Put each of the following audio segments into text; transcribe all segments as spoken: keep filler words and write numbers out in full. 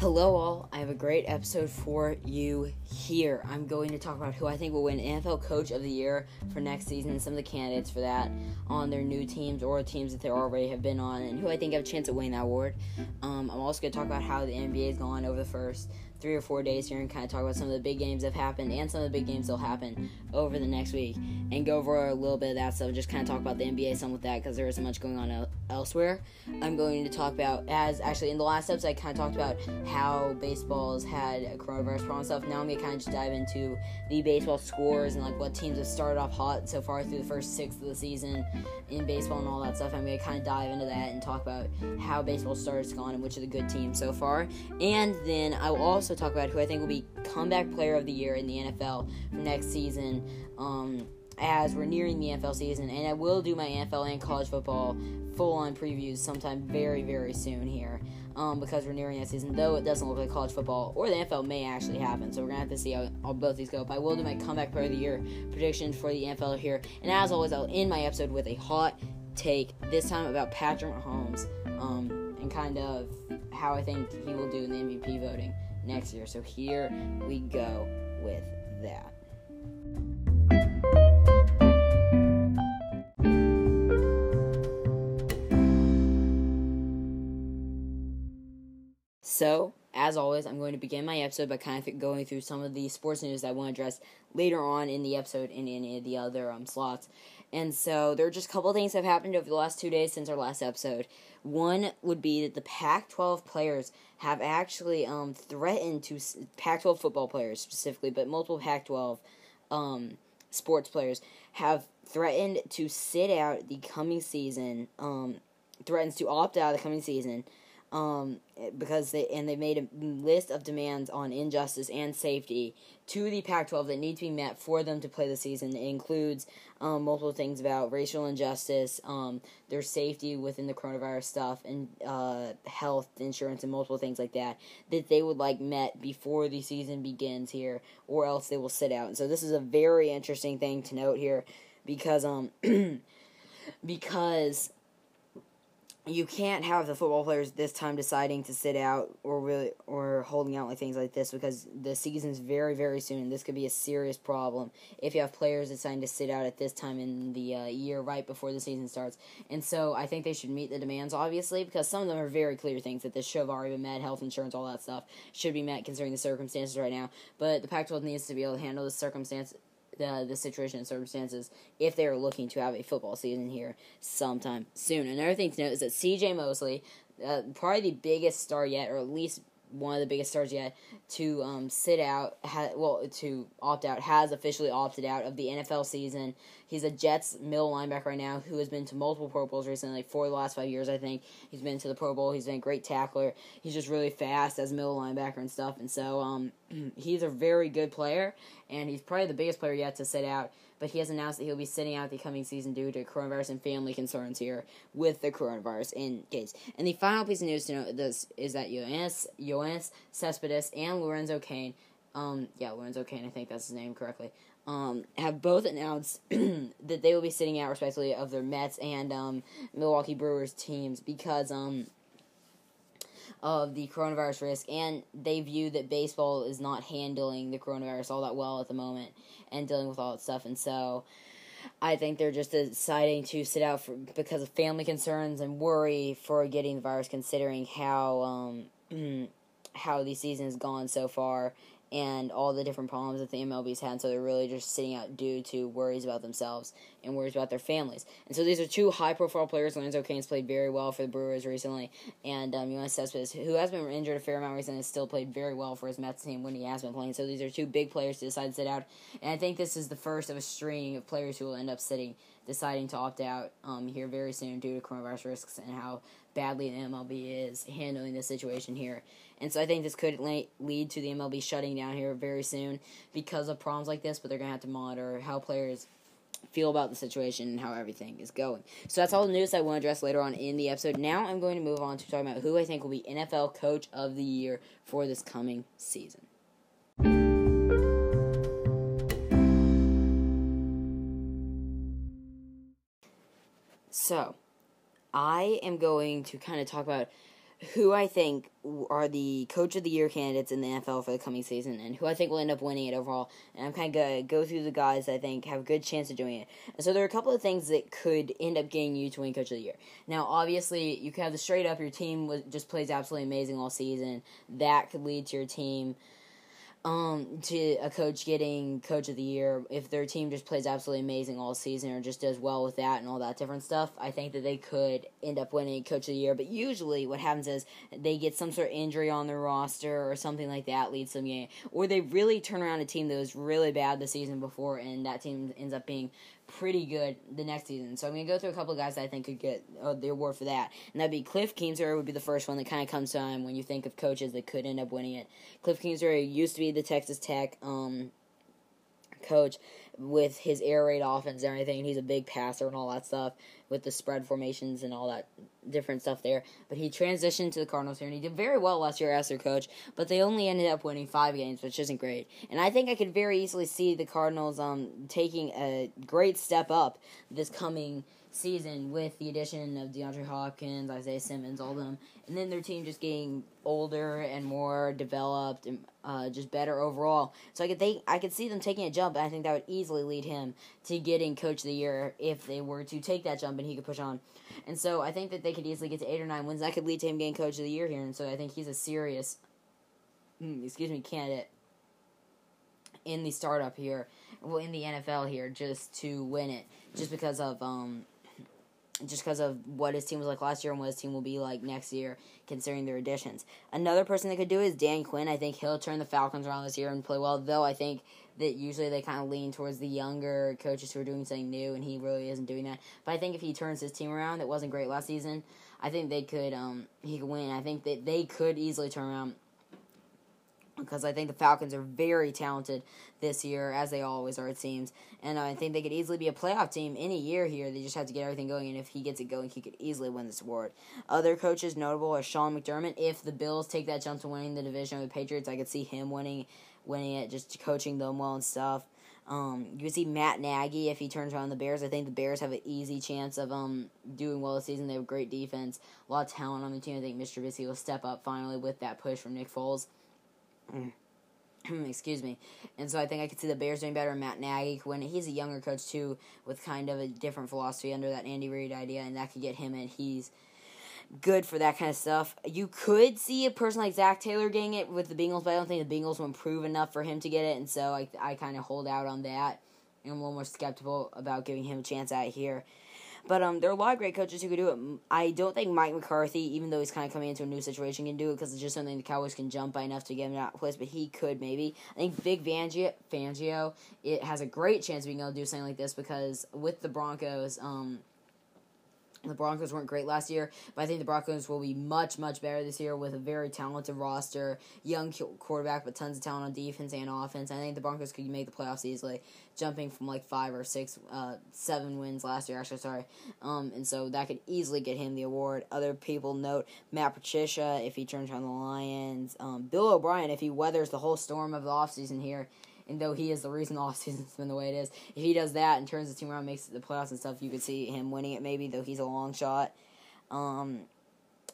Hello all, I have a great episode for you here. I'm going to talk about who I think will win N F L Coach of the Year for next season and some of the candidates for that on their new teams or teams that they already have been on and who I think have a chance at winning that award. Um, I'm also going to talk about how the N B A has gone over the first three or four days here and kind of talk about some of the big games that have happened and some of the big games that will happen over the next week and go over a little bit of that stuff. Just kind of talk about the N B A, some with that because there isn't much going on el- elsewhere. I'm going to talk about, as actually in the last episode, I kind of talked about how baseball's had a coronavirus problem and stuff. Now I'm going to kind of just dive into the baseball scores and like what teams have started off hot so far through the first sixth of the season in baseball and all that stuff. I'm going to kind of dive into that and talk about how baseball starts gone and which are the good teams so far. And then I will also talk about who I think will be comeback player of the year in the N F L for next season um, as we're nearing the N F L season, and I will do my N F L and college football full-on previews sometime very, very soon here um, because we're nearing that season, though it doesn't look like college football or the N F L may actually happen, so we're going to have to see how, how both these go, but I will do my comeback player of the year prediction for the N F L here, and as always, I'll end my episode with a hot take, this time about Patrick Mahomes um, and kind of how I think he will do in the M V P voting next year. So here we go with that. So, as always, I'm going to begin my episode by kind of going through some of the sports news that I want to address later on in the episode and in any of the other um, slots. And so, there are just a couple of things that have happened over the last two days since our last episode. One would be that the Pac twelve players have actually um, threatened to, Pac twelve football players specifically, but multiple Pac twelve um, sports players have threatened to sit out the coming season, um, threatens to opt out of the coming season, Um, because they and they made a list of demands on injustice and safety to the Pac twelve that need to be met for them to play the season. It includes um, multiple things about racial injustice, um, their safety within the coronavirus stuff, and uh, health insurance and multiple things like that that they would like met before the season begins here, or else they will sit out. And so this is a very interesting thing to note here, because um because. You can't have the football players this time deciding to sit out or really or holding out like things like this because the season's very, very soon. This could be a serious problem if you have players deciding to sit out at this time in the uh, year right before the season starts. And so I think they should meet the demands, obviously, because some of them are very clear things that this should have already been met. Health insurance, all that stuff should be met considering the circumstances right now. But the Pac twelve needs to be able to handle the circumstance, the the situation and circumstances if they are looking to have a football season here sometime soon. Another thing to note is that C J Mosley, uh, probably the biggest star yet, or at least one of the biggest stars yet, to um, sit out, ha- well, to opt out, has officially opted out of the N F L season. He's a Jets middle linebacker right now who has been to multiple Pro Bowls recently, like for the last five years, I think. He's been to the Pro Bowl. He's been a great tackler. He's just really fast as a middle linebacker and stuff. And so um, he's a very good player, and he's probably the biggest player yet to sit out. But he has announced that he'll be sitting out the coming season due to coronavirus and family concerns here with the coronavirus in case. And the final piece of news to note this is that Yoenis, Yoenis Cespedes and Lorenzo Cain, um, yeah, Lorenzo Cain, I think that's his name correctly, um, have both announced that they will be sitting out respectively of their Mets and um, Milwaukee Brewers teams because um, of the coronavirus risk, and they view that baseball is not handling the coronavirus all that well at the moment and dealing with all that stuff, and so I think they're just deciding to sit out for, because of family concerns and worry for getting the virus considering how um, how the season has gone so far and all the different problems that the M L B's had, so they're really just sitting out due to worries about themselves and worries about their families. And so these are two high-profile players. Lorenzo Cain's played very well for the Brewers recently, and um, Yoenis Cespedes, who has been injured a fair amount recently, has still played very well for his Mets team when he has been playing. So these are two big players to decide to sit out, and I think this is the first of a string of players who will end up sitting, deciding to opt out um, here very soon due to coronavirus risks and how badly the M L B is handling the situation here. And so I think this could lead to the M L B shutting down here very soon because of problems like this, but they're going to have to monitor how players feel about the situation and how everything is going. So that's all the news I want to address later on in the episode. Now I'm going to move on to talking about who I think will be N F L Coach of the Year for this coming season. So I am going to kind of talk about who I think are the Coach of the Year candidates in the N F L for the coming season and who I think will end up winning it overall. And I'm kind of going to go through the guys that I think have a good chance of doing it. And so there are a couple of things that could end up getting you to win Coach of the Year. Now, obviously, you could have the straight up, your team was, just plays absolutely amazing all season. That could lead to your team, um, to a coach getting Coach of the Year. If their team just plays absolutely amazing all season or just does well with that and all that different stuff, I think that they could end up winning Coach of the Year. But usually what happens is they get some sort of injury on their roster or something like that leads them game. Or they really turn around a team that was really bad the season before and that team ends up being pretty good the next season. So I'm going to go through a couple of guys that I think could get uh, the award for that. And that'd be Cliff Kingsbury would be the first one that kind of comes to mind when you think of coaches that could end up winning it. Cliff Kingsbury used to be the Texas Tech um, coach with his air raid offense and everything. He's a big passer and all that stuff with the spread formations and all that different stuff there. But he transitioned to the Cardinals here, and he did very well last year as their coach, but they only ended up winning five games, which isn't great. And I think I could very easily see the Cardinals um taking a great step up this coming season with the addition of DeAndre Hopkins, Isaiah Simmons, all of them. And then their team just getting older and more developed and uh, just better overall. So I could think, I could see them taking a jump, and I think that would easily lead him to getting Coach of the Year if they were to take that jump and he could push on. And so I think that they could easily get to eight or nine wins. That could lead to him getting Coach of the Year here. And so I think he's a serious, excuse me, candidate in the startup here, well, in the N F L here, just to win it, just because of um. just because of what his team was like last year and what his team will be like next year, considering their additions. Another person they could do is Dan Quinn. I think he'll turn the Falcons around this year and play well, though I think that usually they kind of lean towards the younger coaches who are doing something new, and he really isn't doing that. But I think if he turns his team around, that wasn't great last season, I think they could, um, he could win. I think that they could easily turn around, because I think the Falcons are very talented this year, as they always are, it seems. And I think they could easily be a playoff team any year here. They just have to get everything going, and if he gets it going, he could easily win this award. Other coaches notable are Sean McDermott. If the Bills take that jump to winning the division of the Patriots, I could see him winning winning it, just coaching them well and stuff. Um, you can see Matt Nagy if he turns around the Bears. I think the Bears have an easy chance of um doing well this season. They have great defense, a lot of talent on the team. I think Mister Trubisky will step up finally with that push from Nick Foles. Excuse me. And so I think I could see the Bears doing better. Matt Nagy, when he's a younger coach too, with kind of a different philosophy under that Andy Reid idea, and that could get him in. He's good for that kind of stuff. You could see a person like Zach Taylor getting it with the Bengals, but I don't think the Bengals will improve enough for him to get it, and so I, I kind of hold out on that. And I'm a little more skeptical about giving him a chance out here. But um, there are a lot of great coaches who could do it. I don't think Mike McCarthy, even though he's kind of coming into a new situation, can do it, because it's just something the Cowboys can jump by enough to get him out of place, but he could maybe. I think Vic Fangio, Fangio it has a great chance of being able to do something like this, because with the Broncos, um, the Broncos weren't great last year, but I think the Broncos will be much, much better this year with a very talented roster, young quarterback, but tons of talent on defense and offense. I think the Broncos could make the playoffs easily, jumping from like five or six, uh, seven wins last year, actually, sorry. Um, and so that could easily get him the award. Other people note Matt Patricia if he turns around the Lions, um, Bill O'Brien if he weathers the whole storm of the offseason here. And though he is the reason the offseason's been the way it is, if he does that and turns his team around, makes it the playoffs and stuff, you could see him winning it maybe, though he's a long shot. Um,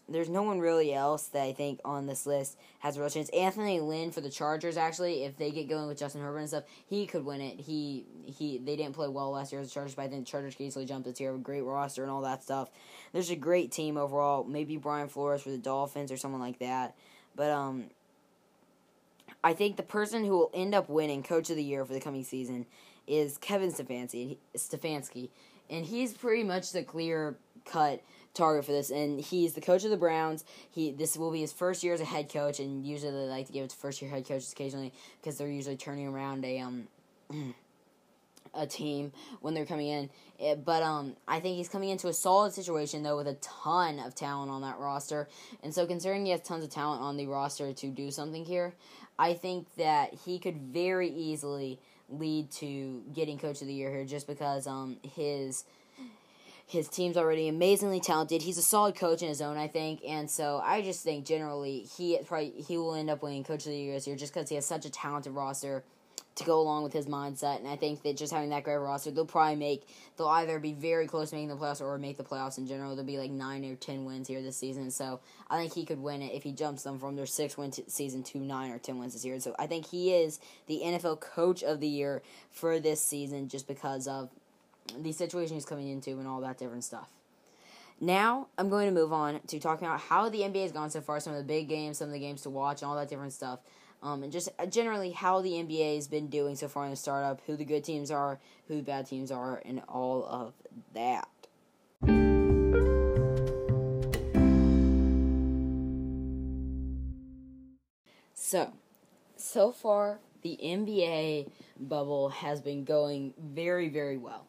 there's no one really else that I think on this list has a real chance. Anthony Lynn for the Chargers, actually, if they get going with Justin Herbert and stuff, he could win it. He he they didn't play well last year as the Chargers, but I think the Chargers could easily jump this year with a great roster and all that stuff. There's a great team overall. Maybe Brian Flores for the Dolphins or someone like that. But, um... I think the person who will end up winning Coach of the Year for the coming season is Kevin Stefanski, Stefanski. And he's pretty much the clear-cut target for this. And he's the coach of the Browns. He This will be his first year as a head coach, and usually they like to give it to first-year head coaches occasionally because they're usually turning around a um a team when they're coming in. It, but um, I think he's coming into a solid situation, though, with a ton of talent on that roster. And so considering he has tons of talent on the roster to do something here, I think that he could very easily lead to getting Coach of the Year here, just because um his his team's already amazingly talented. He's a solid coach in his own, I think, and so I just think generally he probably he will end up winning Coach of the Year this year, just because he has such a talented roster to go along with his mindset. And I think that just having that great roster, they'll probably make, they'll either be very close to making the playoffs or make the playoffs in general. There'll be like nine or ten wins here this season. So I think he could win it if he jumps them from their six-win t- season to nine or ten wins this year. So I think he is the N F L Coach of the Year for this season just because of the situation he's coming into and all that different stuff. Now, I'm going to move on to talking about how the N B A has gone so far, some of the big games, some of the games to watch, and all that different stuff. Um, and just generally how the N B A has been doing so far in the startup, who the good teams are, who the bad teams are, and all of that. So, so far, the N B A bubble has been going very, very well.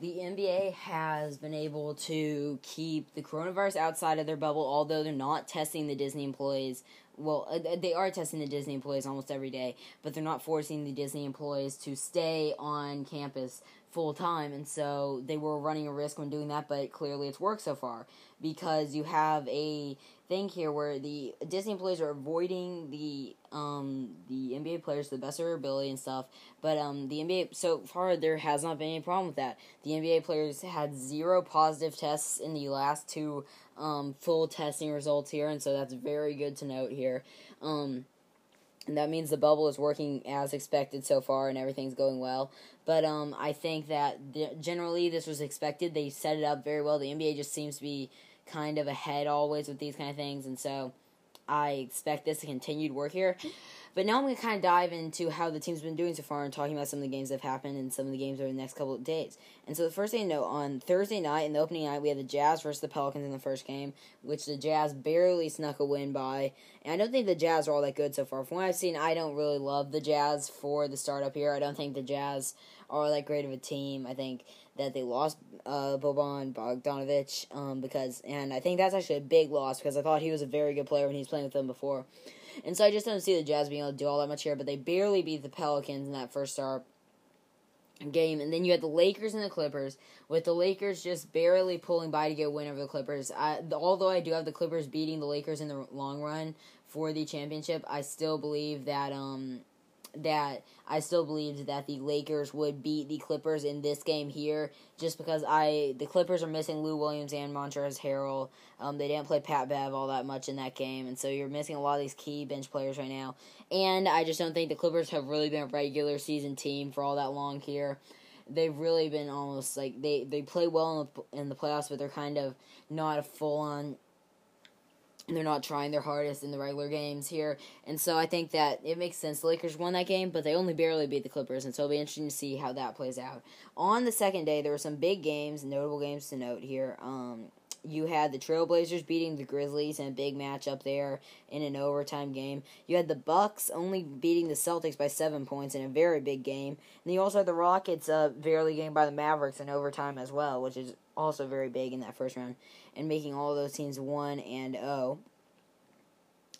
The N B A has been able to keep the coronavirus outside of their bubble, although they're not testing the Disney employees. Well, they are testing the Disney employees almost every day, but they're not forcing the Disney employees to stay on campus full time, and so they were running a risk when doing that, but clearly it's worked so far, because you have a thing here where the Disney employees are avoiding the um the N B A players to the best of their ability and stuff, but um the N B A, so far, there has not been any problem with that. The N B A players had zero positive tests in the last two um full testing results here, and so that's very good to note here. Um And that means the bubble is working as expected so far, and everything's going well. But um, I think that th- generally this was expected. They set it up very well. The N B A just seems to be kind of ahead always with these kind of things, and so I expect this to continue to work here. But now I'm going to kind of dive into how the team's been doing so far and talking about some of the games that have happened and some of the games over the next couple of days. And so the first thing to note, on Thursday night, in the opening night, we had the Jazz versus the Pelicans in the first game, which the Jazz barely snuck a win by. And I don't think the Jazz are all that good so far. From what I've seen, I don't really love the Jazz for the startup here. I don't think the Jazz are that great of a team. I think that they lost uh, Boban Bogdanovic um, because, and I think that's actually a big loss because I thought he was a very good player when he was playing with them before. And so I just don't see the Jazz being able to do all that much here, but they barely beat the Pelicans in that first start game. And then you had the Lakers and the Clippers, with the Lakers just barely pulling by to get a win over the Clippers. I, although I do have the Clippers beating the Lakers in the long run for the championship, I still believe that um, that I still believed that the Lakers would beat the Clippers in this game here, just because I the Clippers are missing Lou Williams and Montrezl Harrell. Um, they didn't play Pat Bev all that much in that game, and so you're missing a lot of these key bench players right now. And I just don't think the Clippers have really been a regular season team for all that long here. They've really been almost like they, they play well in the, in the playoffs, but they're kind of not a full-on. They're not trying their hardest in the regular games here. And so I think that it makes sense. The Lakers won that game, but they only barely beat the Clippers. And so it'll be interesting to see how that plays out. On the second day, there were some big games, notable games to note here. Um, you had the Trailblazers beating the Grizzlies in a big matchup there in an overtime game. You had the Bucks only beating the Celtics by seven points in a very big game. And you also had the Rockets uh, barely getting by the Mavericks in overtime as well, which is also very big in that first round, and making all those teams one and oh.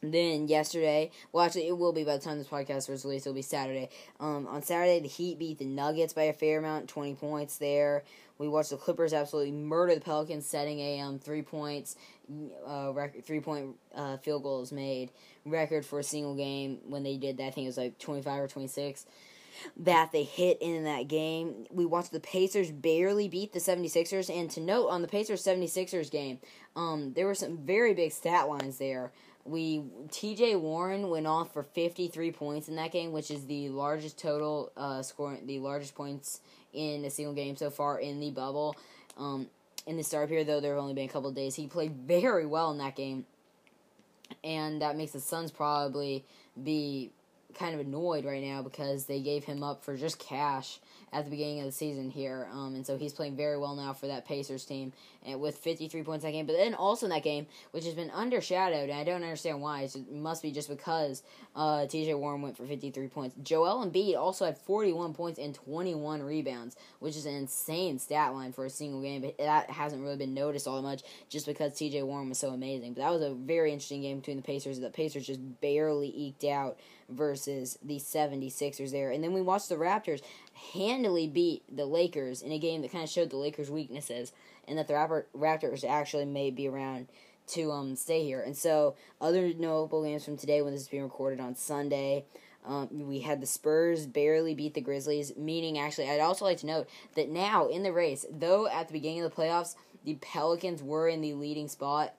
Then yesterday, well, actually, it will be by the time this podcast was released. It'll be Saturday. Um, on Saturday, the Heat beat the Nuggets by a fair amount, twenty points there. We watched the Clippers absolutely murder the Pelicans, setting a um three points, uh, record, three point uh, field goals made record for a single game. When they did that, I think it was like twenty-five or twenty-six. That they hit in that game. We watched the Pacers barely beat the seventy-sixers, and to note on the Pacers seventy-sixers game, um, there were some very big stat lines there. We T J Warren went off for fifty-three points in that game, which is the largest total uh scoring, the largest points in a single game so far in the bubble. Um, in the start here, though, there have only been a couple of days. He played very well in that game, and that makes the Suns probably be kind of annoyed right now because they gave him up for just cash at the beginning of the season here, um, and so he's playing very well now for that Pacers team, and with fifty-three points that game, but then also in that game, which has been undershadowed, and I don't understand why, it must be just because uh, T J Warren went for fifty-three points. Joel Embiid also had forty-one points and twenty-one rebounds, which is an insane stat line for a single game, but that hasn't really been noticed all that much just because T J Warren was so amazing, but that was a very interesting game between the Pacers. The Pacers just barely eked out versus the seventy-sixers there. And then we watched the Raptors handily beat the Lakers in a game that kind of showed the Lakers' weaknesses and that the Raptors actually may be around to um stay here. And so other notable games from today when this is being recorded on Sunday, Um, we had the Spurs barely beat the Grizzlies, meaning, actually, I'd also like to note that now in the race, though at the beginning of the playoffs, the Pelicans were in the leading spot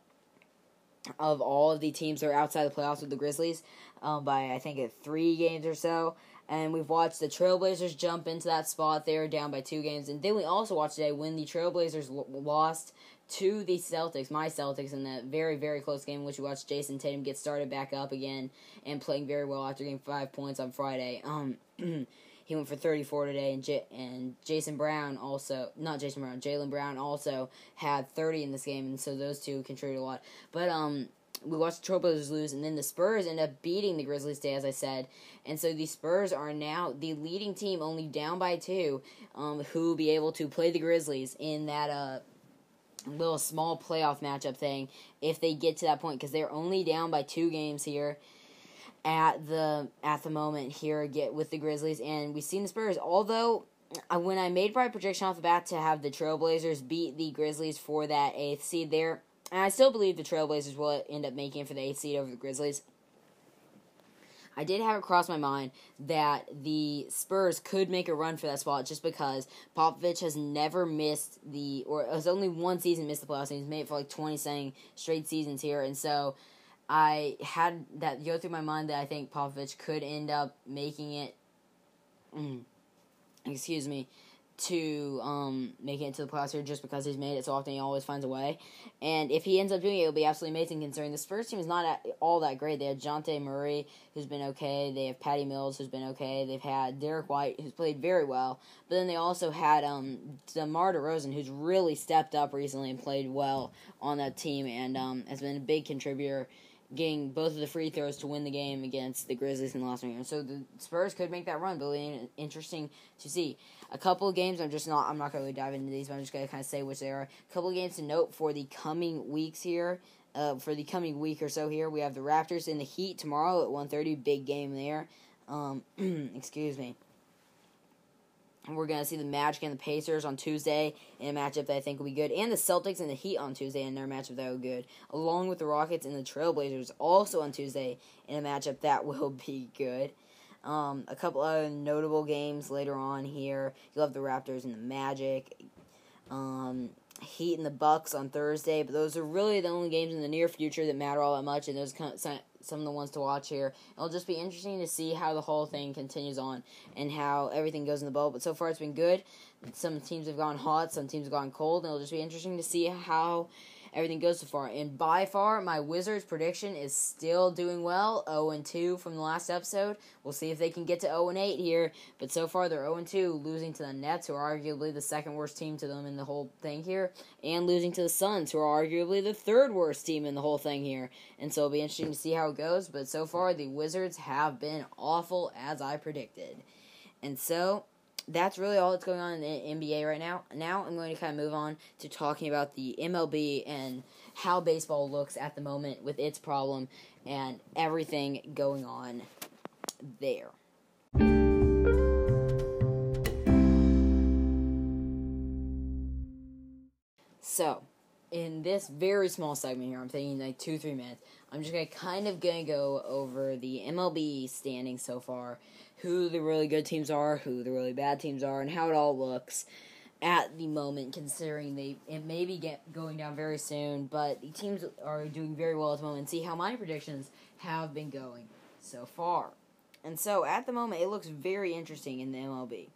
of all of the teams that are outside the playoffs with the Grizzlies um, by, I think, three games or so. And we've watched the Trailblazers jump into that spot. They were down by two games. And then we also watched today when the Trailblazers l- lost to the Celtics, my Celtics, in that very, very close game in which we watched Jason Tatum get started back up again and playing very well after getting five points on Friday. Um, he went for thirty-four today, and J- and Jason Brown also, not Jason Brown, Jaylen Brown also had thirty in this game, and so those two contributed a lot. But, um... we watched the Trailblazers lose, and then the Spurs end up beating the Grizzlies today, as I said. And so the Spurs are now the leading team, only down by two, um, who will be able to play the Grizzlies in that uh, little small playoff matchup thing if they get to that point, because they're only down by two games here at the at the moment here get with the Grizzlies. And we've seen the Spurs, although when I made my prediction off the bat to have the Trailblazers beat the Grizzlies for that eighth seed there, and I still believe the Trailblazers will end up making it for the eighth seed over the Grizzlies. I did have it cross my mind that the Spurs could make a run for that spot just because Popovich has never missed the, or has only one season missed the playoffs, and he's made it for like twenty-something straight seasons here. And so I had that go through my mind that I think Popovich could end up making it, excuse me, to um, making it to the playoffs here just because he's made it so often. He always finds a way. And if he ends up doing it, it'll be absolutely amazing considering the Spurs team is not all that great. They have Jonte Murray, who's been okay. They have Patty Mills, who's been okay. They've had Derek White, who's played very well. But then they also had um, DeMar DeRozan, who's really stepped up recently and played well on that team and um, has been a big contributor, getting both of the free throws to win the game against the Grizzlies in the last game. So the Spurs could make that run, but it'll be interesting to see. A couple of games, I'm just not, I'm not going to really dive into these, but I'm just going to kind of say which they are. A couple of games to note for the coming weeks here, uh, for the coming week or so here, we have the Raptors and the Heat tomorrow at one thirty, big game there. Um, excuse me. We're going to see the Magic and the Pacers on Tuesday in a matchup that I think will be good. And the Celtics and the Heat on Tuesday in their matchup that will be good. Along with the Rockets and the Trailblazers also on Tuesday in a matchup that will be good. Um, a couple other notable games later on here. You'll have the Raptors and the Magic. Um, Heat and the Bucks on Thursday. But those are really the only games in the near future that matter all that much. And those kind of, some of the ones to watch here. It'll just be interesting to see how the whole thing continues on and how everything goes in the bowl. But so far it's been good. Some teams have gone hot, some teams have gone cold, and it'll just be interesting to see how everything goes so far. And by far, my Wizards prediction is still doing well, oh and two from the last episode. We'll see if they can get to oh and eight here, but so far they're oh and two, losing to the Nets, who are arguably the second worst team to them in the whole thing here, and losing to the Suns, who are arguably the third worst team in the whole thing here. And so it'll be interesting to see how it goes, but so far the Wizards have been awful, as I predicted. And so that's really all that's going on in the N B A right now. Now I'm going to kind of move on to talking about the M L B and how baseball looks at the moment with its problem and everything going on there. So, in this very small segment here, I'm thinking like two, three minutes, I'm just going to kind of going to go over the M L B standings so far, who the really good teams are, who the really bad teams are, and how it all looks at the moment, considering they it may be get going down very soon, but the teams are doing very well at the moment. See how my predictions have been going so far. And so, at the moment, it looks very interesting in the M L B.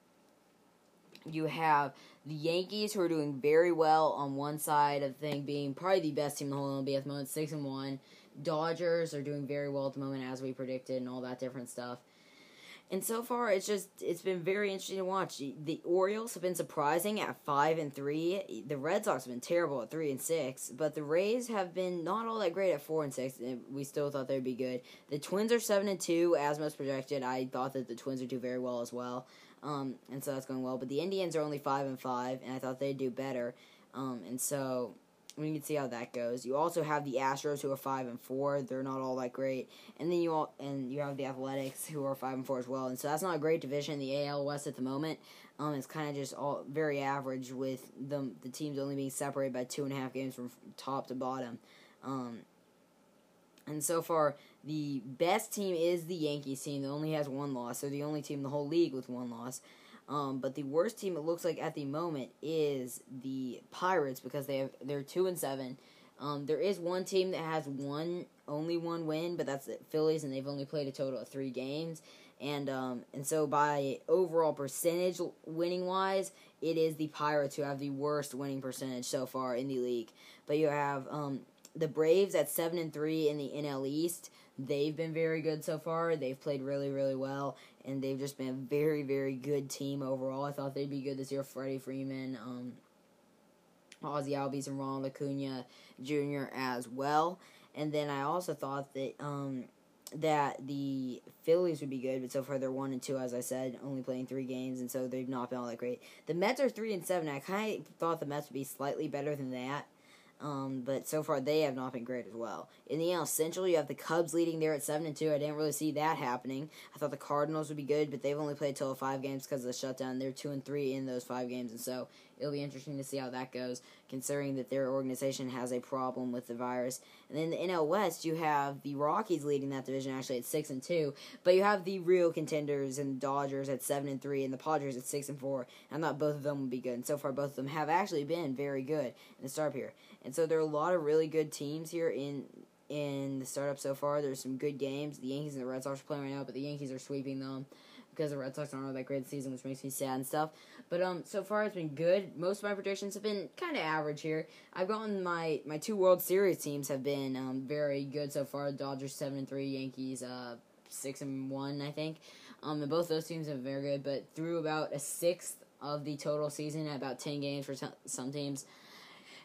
You have the Yankees, who are doing very well on one side of the thing, being probably the best team in the whole M L B at the moment, six and one. Dodgers are doing very well at the moment, as we predicted, and all that different stuff. And so far, it's just, it's been very interesting to watch. The Orioles have been surprising at five and three. The Red Sox have been terrible at three and six. But the Rays have been not all that great at four and six. And we still thought they'd be good. The Twins are seven and two, as most projected. I thought that the Twins would do very well as well. Um, and so that's going well. But the Indians are only five and five, and I thought they'd do better. Um, and so we can see how that goes. You also have the Astros, who are five and four. They're not all that great, and then you all and you have the Athletics, who are five and four as well. And so that's not a great division. The A L West at the moment, um, it's kind of just all very average, with the the teams only being separated by two and a half games from top to bottom, um, And so far, the best team is the Yankees team that only has one loss. They're the only team in the whole league with one loss. Um, but the worst team, it looks like, at the moment is the Pirates because they have, they're two and seven. Um, there is one team that has one, only one win, but that's the Phillies, and they've only played a total of three games. And um, and so by overall percentage winning-wise, it is the Pirates who have the worst winning percentage so far in the league. But you have um, the Braves at seven and three in the N L East. They've been very good so far. They've played really, really well, and they've just been a very, very good team overall. I thought they'd be good this year. Freddie Freeman, um, Ozzy Albies, and Ronald Acuna Junior as well. And then I also thought that... Um, that the Phillies would be good, but so far they're one and two, as I said, only playing three games, and so they've not been all that great. The Mets are three and seven. I kind of thought the Mets would be slightly better than that, um, but so far they have not been great as well. In the N L Central, you have the Cubs leading there at seven and two. I didn't really see that happening. I thought the Cardinals would be good, but they've only played a total of five games because of the shutdown. They're two and three in those five games, and so it'll be interesting to see how that goes, considering that their organization has a problem with the virus. And then the N L West, you have the Rockies leading that division actually at six and two, but you have the real contenders and Dodgers at seven and three, and the Padres at six and four. And I thought both of them would be good, and so far both of them have actually been very good in the startup here. And so there are a lot of really good teams here in in the startup so far. There's some good games. The Yankees and the Red Sox are playing right now, but the Yankees are sweeping them, because the Red Sox aren't all that great this season, which makes me sad and stuff. But um, so far it's been good. Most of my predictions have been kind of average here. I've gotten my, my two World Series teams have been um, very good so far. Dodgers seven and three, Yankees uh, six and one, I think. Um, and both those teams have been very good, but through about a sixth of the total season, at about ten games for some teams.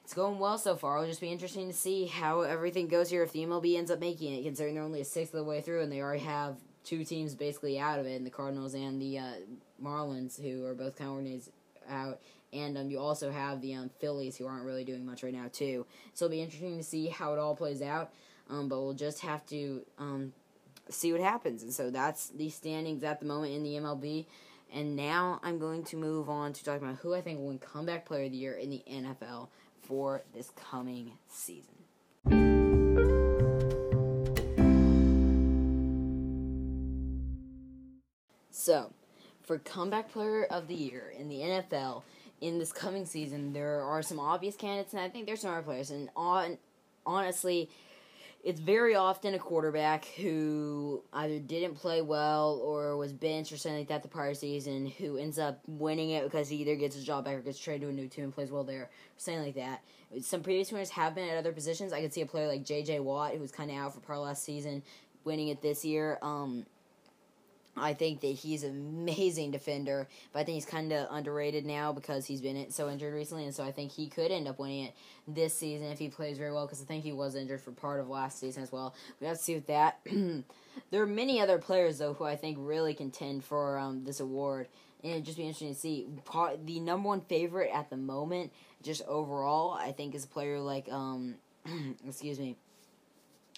It's going well so far. It'll just be interesting to see how everything goes here if the M L B ends up making it, considering they're only a sixth of the way through and they already have two teams basically out of it, and the Cardinals and the uh, Marlins, who are both kind of organized out, and um, you also have the um, Phillies, who aren't really doing much right now, too. So it'll be interesting to see how it all plays out, um, but we'll just have to um, see what happens. And so that's the standings at the moment in the M L B, and now I'm going to move on to talking about who I think will win Comeback Player of the Year in the N F L for this coming season. So, for Comeback Player of the Year in the N F L in this coming season, there are some obvious candidates, and I think there's some other players. And on, honestly, it's very often a quarterback who either didn't play well or was benched or something like that the prior season, who ends up winning it because he either gets his job back or gets traded to a new team and plays well there, or something like that. Some previous winners have been at other positions. I could see a player like J J Watt, who was kind of out for part of last season, winning it this year. Um... I think that he's an amazing defender, but I think he's kind of underrated now because he's been so injured recently, and so I think he could end up winning it this season if he plays very well, because I think he was injured for part of last season as well. We have to see with that. There are many other players, though, who I think really contend for um, this award, and it'd just be interesting to see. The number one favorite at the moment, just overall, I think is a player like, um, excuse me,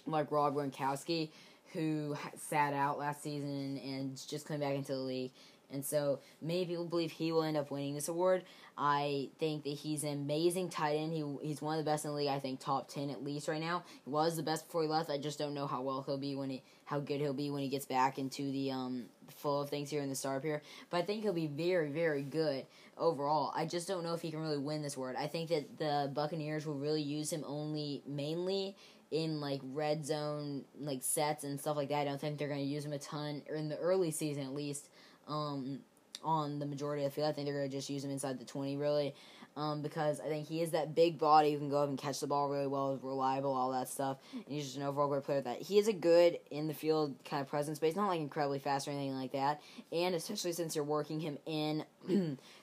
like Rob Gronkowski, who sat out last season and just came back into the league. And so many people believe he will end up winning this award. I think that he's an amazing tight end. He He's one of the best in the league, I think top ten at least right now. He was the best before he left. I just don't know how well he'll be when he, how good he'll be when he gets back into the um flow of things here in the startup here. But I think he'll be very, very good overall. I just don't know if he can really win this award. I think that the Buccaneers will really use him only mainly in, like, red zone, like, sets and stuff like that. I don't think they're going to use him a ton, or in the early season at least, um, on the majority of the field. I think they're going to just use him inside the twenty, really, um, because I think he is that big body who can go up and catch the ball really well, is reliable, all that stuff, and he's just an overall great player at that. He is a good in-the-field kind of presence, but he's not, like, incredibly fast or anything like that, and especially since you're working him in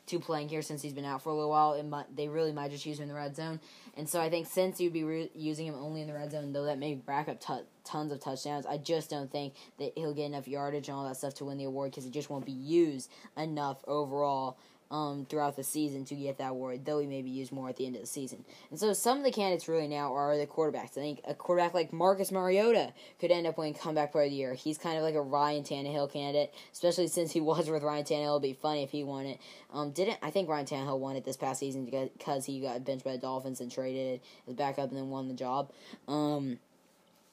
to playing here since he's been out for a little while, it might, they really might just use him in the red zone. And so I think since you'd be re- using him only in the red zone, though that may rack up t- tons of touchdowns, I just don't think that he'll get enough yardage and all that stuff to win the award, because he just won't be used enough overall um, throughout the season to get that award, though he may be used more at the end of the season. And so some of the candidates really now are the quarterbacks. I think a quarterback like Marcus Mariota could end up winning Comeback Player of the Year. He's kind of like a Ryan Tannehill candidate, especially since he was with Ryan Tannehill. It would be funny if he won it. Um, didn't I think Ryan Tannehill won it this past season because he got benched by the Dolphins and traded his backup and then won the job. Um,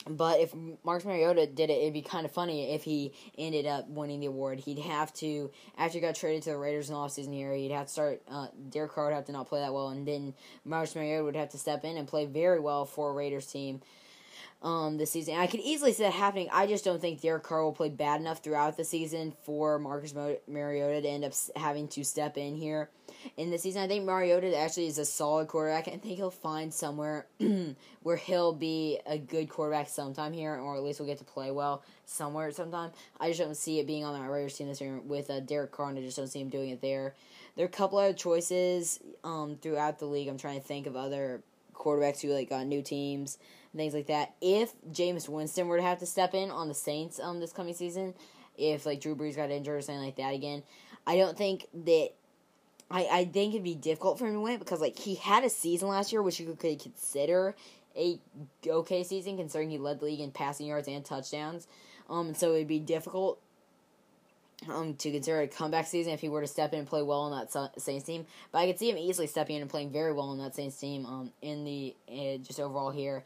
But if Marcus Mariota did it, it'd be kind of funny if he ended up winning the award. He'd have to, after he got traded to the Raiders in the offseason here, he'd have to start, uh, Derek Carr would have to not play that well, and then Marcus Mariota would have to step in and play very well for a Raiders team um, this season. And I could easily see that happening. I just don't think Derek Carr will play bad enough throughout the season for Marcus Mo- Mariota to end up having to step in here. In the season, I think Mariota actually is a solid quarterback. I think he'll find somewhere where he'll be a good quarterback sometime here, or at least we'll get to play well somewhere sometime. I just don't see it being on that Raiders team this year with uh, Derek Carr, and I just don't see him doing it there. There are a couple other choices um, throughout the league. I'm trying to think of other quarterbacks who like got new teams and things like that. If Jameis Winston were to have to step in on the Saints um this coming season, if like Drew Brees got injured or something like that again, I don't think that... I, I think it'd be difficult for him to win because, like, he had a season last year, which you could consider a okay season, considering he led the league in passing yards and touchdowns. Um, and so it'd be difficult um, to consider a comeback season if he were to step in and play well on that Saints team. But I could see him easily stepping in and playing very well on that Saints team um, in the uh, just overall here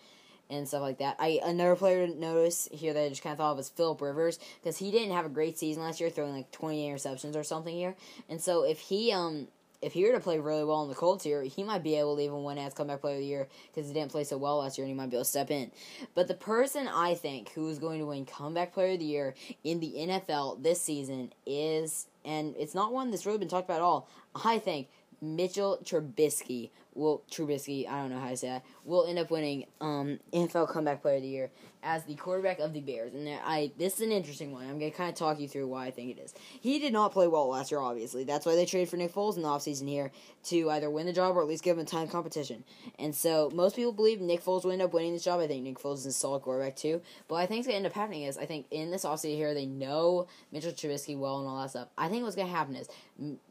and stuff like that. I Another player to notice here that I just kind of thought of was Phillip Rivers, because he didn't have a great season last year, throwing like twenty interceptions or something here. And so if he um if he were to play really well in the Colts here, he might be able to even win as comeback player of the year, because he didn't play so well last year, and he might be able to step in. But the person I think who is going to win comeback player of the year in the N F L this season is, and it's not one that's really been talked about at all, I think Mitchell Trubisky will Trubisky, I don't know how to say that, will end up winning um, N F L Comeback Player of the Year as the quarterback of the Bears. And I this is an interesting one. I'm going to kind of talk you through why I think it is. He did not play well last year, obviously. That's why they traded for Nick Foles in the offseason here, to either win the job or at least give him a ton of competition. And so most people believe Nick Foles will end up winning this job. I think Nick Foles is a solid quarterback too. But what I think is going to end up happening is, I think in this offseason here, they know Mitchell Trubisky well and all that stuff. I think what's going to happen is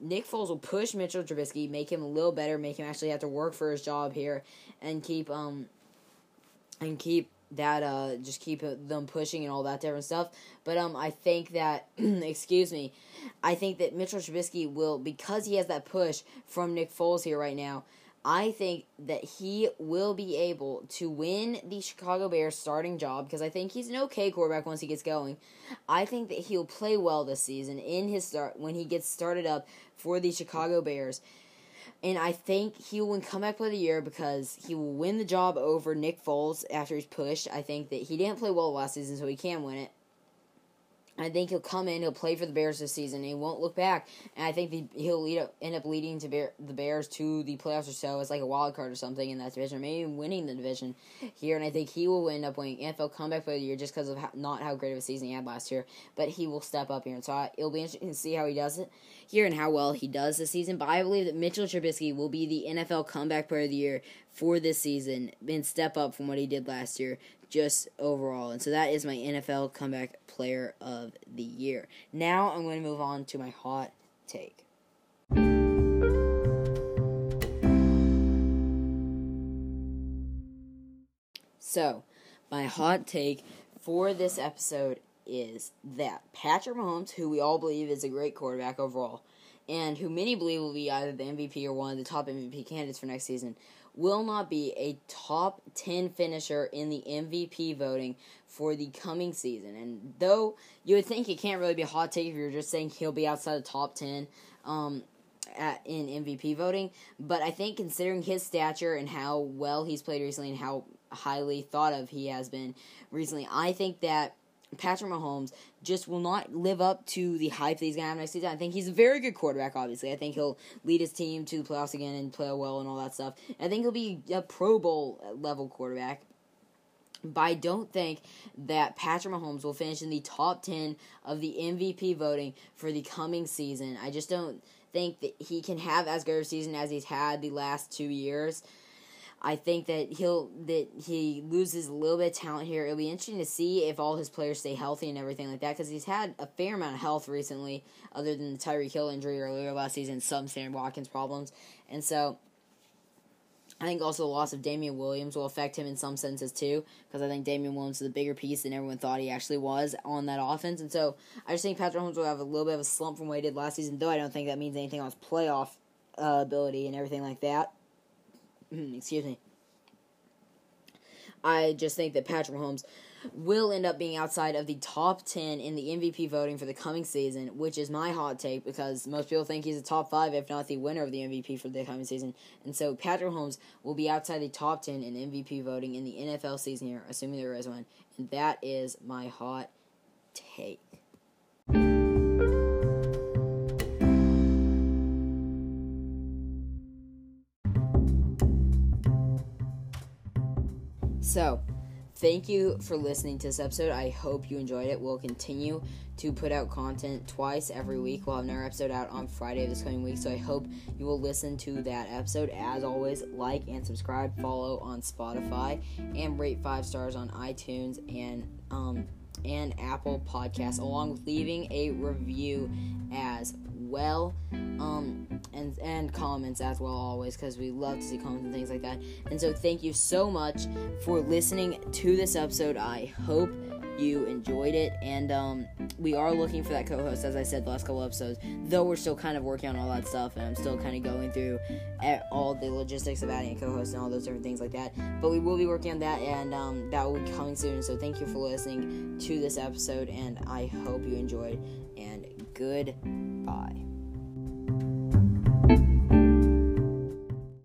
Nick Foles will push Mitchell Trubisky, make him a little better, make him actually have to work for his job here, and keep um and keep that uh just keep them pushing and all that different stuff. But um I think that excuse me, I think that Mitchell Trubisky will, because he has that push from Nick Foles here right now, I think that he will be able to win the Chicago Bears starting job, because I think he's an okay quarterback once he gets going. I think that he'll play well this season in his start when he gets started up for the Chicago Bears. And I think he'll win comeback player of the year because he will win the job over Nick Foles after he's pushed. I think that he didn't play well last season, so he can win it. I think he'll come in, he'll play for the Bears this season, and he won't look back. And I think the, he'll lead up, end up leading to Bear, the Bears to the playoffs or so as like a wild card or something in that division, or maybe even winning the division here. And I think he will end up winning N F L Comeback Player of the Year just because of how, not how great of a season he had last year. But he will step up here, and so I, it'll be interesting to see how he does it here and how well he does this season. But I believe that Mitchell Trubisky will be the N F L Comeback Player of the Year for this season and step up from what he did last year, just overall. And so that is my N F L Comeback Player of the Year. Now I'm going to move on to my hot take. So, my hot take for this episode is that Patrick Mahomes, who we all believe is a great quarterback overall, and who many believe will be either the M V P or one of the top M V P candidates for next season, will not be a top ten finisher in the M V P voting for the coming season. And though you would think it can't really be a hot take if you're just saying he'll be outside the top ten um, at, in M V P voting, but I think considering his stature and how well he's played recently and how highly thought of he has been recently, I think that Patrick Mahomes just will not live up to the hype that he's going to have next season. I think he's a very good quarterback, obviously. I think he'll lead his team to the playoffs again and play well and all that stuff. I think he'll be a Pro Bowl-level quarterback. But I don't think that Patrick Mahomes will finish in the top ten of the M V P voting for the coming season. I just don't think that he can have as good a season as he's had the last two years. I think that he'll that he loses a little bit of talent here. It'll be interesting to see if all his players stay healthy and everything like that, because he's had a fair amount of health recently, other than the Tyreek Hill injury earlier last season, some Sammy Watkins problems. And so I think also the loss of Damian Williams will affect him in some senses too, because I think Damian Williams is the bigger piece than everyone thought he actually was on that offense. And so I just think Patrick Mahomes will have a little bit of a slump from what he did last season, though I don't think that means anything on his playoff uh, ability and everything like that. Excuse me. I just think that Patrick Mahomes will end up being outside of the top ten in the M V P voting for the coming season, which is my hot take because most people think he's a top five, if not the winner of the M V P for the coming season. And so Patrick Mahomes will be outside the top ten in M V P voting in the N F L season here, assuming there is one. And that is my hot take. So, thank you for listening to this episode. I hope you enjoyed it. We'll continue to put out content twice every week. We'll have another episode out on Friday of this coming week, so I hope you will listen to that episode. As always, like and subscribe, follow on Spotify, and rate five stars on iTunes and um and Apple Podcasts, along with leaving a review as well, um and and comments as well, always, because we love to see comments and things like that. And so thank you so much for listening to this episode. I hope you enjoyed it, and um we are looking for that co-host, as I said the last couple episodes, though we're still kind of working on all that stuff, and I'm still kind of going through all the logistics of adding a co-host and all those different things like that, but we will be working on that, and um that will be coming soon. So thank you for listening to this episode, and I hope you enjoyed, and goodbye.